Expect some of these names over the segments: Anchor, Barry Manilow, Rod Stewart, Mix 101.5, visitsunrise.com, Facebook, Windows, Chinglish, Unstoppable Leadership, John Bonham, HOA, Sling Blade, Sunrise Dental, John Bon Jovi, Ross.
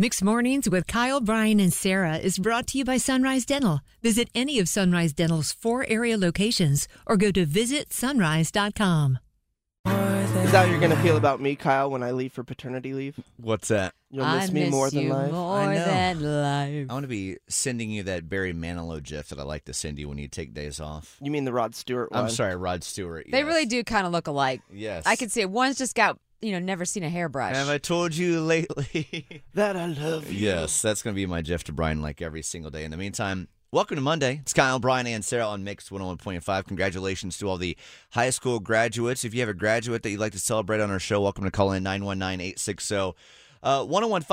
Mixed Mornings with Kyle, Brian, and Sarah is brought to you by Sunrise Dental. Visit any of Sunrise Dental's 4 area locations or go to visitsunrise.com. Is that how you're going to feel about me, Kyle, when I leave for paternity leave? What's that? You'll miss me more than life. I know. I want to be sending you that Barry Manilow gif that I like to send you when you take days off. You mean the Rod Stewart one? I'm sorry, Rod Stewart. Yes. They really do kind of look alike. Yes. I could see it. One's just got, you know, never seen a hairbrush. Have I told you lately that I love you? Yes, that's going to be my gif to Brian like every single day. In the meantime, welcome to Monday. It's Kyle, Brian, and Sarah on Mix 101.5. Congratulations to all the high school graduates. If you have a graduate that you'd like to celebrate on our show, welcome to call in 919-860-1015.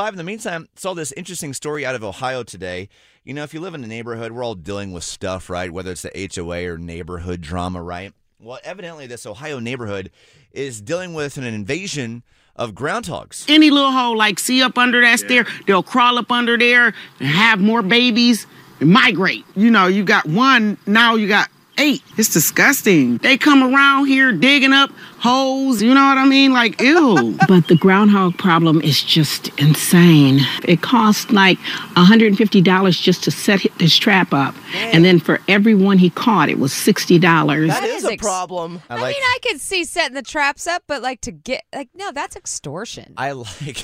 In the meantime, saw this interesting story out of Ohio today. You know, if you live in a neighborhood, we're all dealing with stuff, right? Whether it's the HOA or neighborhood drama, right? Well, evidently this Ohio neighborhood is dealing with an invasion of groundhogs. Any little hole, like see up under that stair, they'll crawl up under there and have more babies. Migrate. You know, you got one, now you got 8. It's disgusting. They come around here digging up holes, you know what I mean? Like, ew. But the groundhog problem is just insane. It costs like $150 just to set his trap up. Dang. And then for everyone he caught, it was $60. That is a problem. I mean, I could see setting the traps up, but like to get, like, no, that's extortion. I like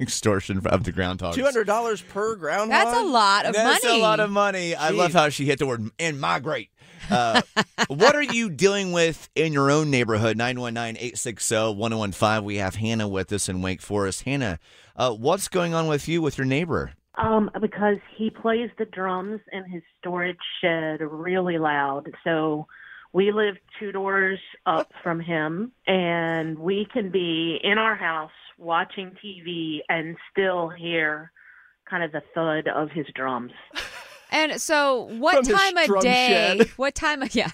extortion of the groundhog. $200 per groundhog? That's a lot of money. That's a lot of money. Jeez. I love how she hit the word and migrate. What are you dealing with in your own neighborhood? 919-860-1015. We have Hannah with us in Wake Forest. Hannah, what's going on with you with your neighbor? Because he plays the drums in his storage shed really loud. So we live 2 doors up from him, and we can be in our house watching TV and still hear kind of the thud of his drums. And so what time of day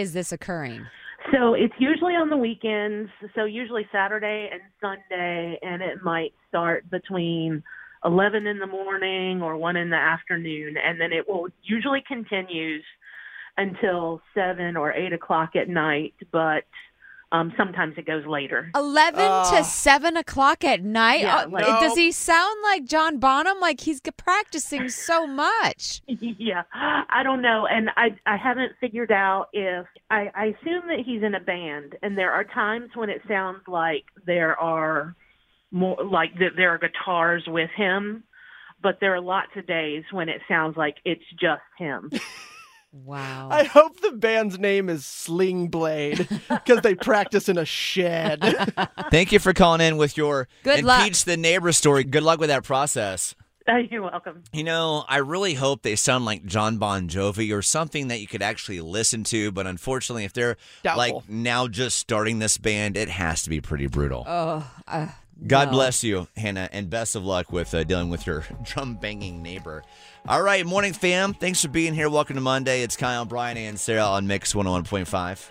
is this occurring? So it's usually on the weekends, so usually Saturday and Sunday, and it might start between 11 in the morning or 1 in the afternoon, and then it will usually continues until 7 or 8 o'clock at night, but sometimes it goes later. 11 to 7 o'clock at night? Yeah, does he sound like John Bonham? Like he's practicing so much. Yeah, I don't know. And I haven't figured out if I assume that he's in a band. And there are times when it sounds like there are more, like there are guitars with him. But there are lots of days when it sounds like it's just him. Wow. I hope the band's name is Sling Blade because they practice in a shed. Thank you for calling in with your Impeach the Neighbor story. Good luck with that process. You're welcome. You know, I really hope they sound like John Bon Jovi or something that you could actually listen to. But unfortunately, if they're like now just starting this band, it has to be pretty brutal. Oh, God bless you, Hannah, and best of luck with dealing with your drum-banging neighbor. All right, morning, fam. Thanks for being here. Welcome to Monday. It's Kyle, Brian, and Sarah on Mix 101.5.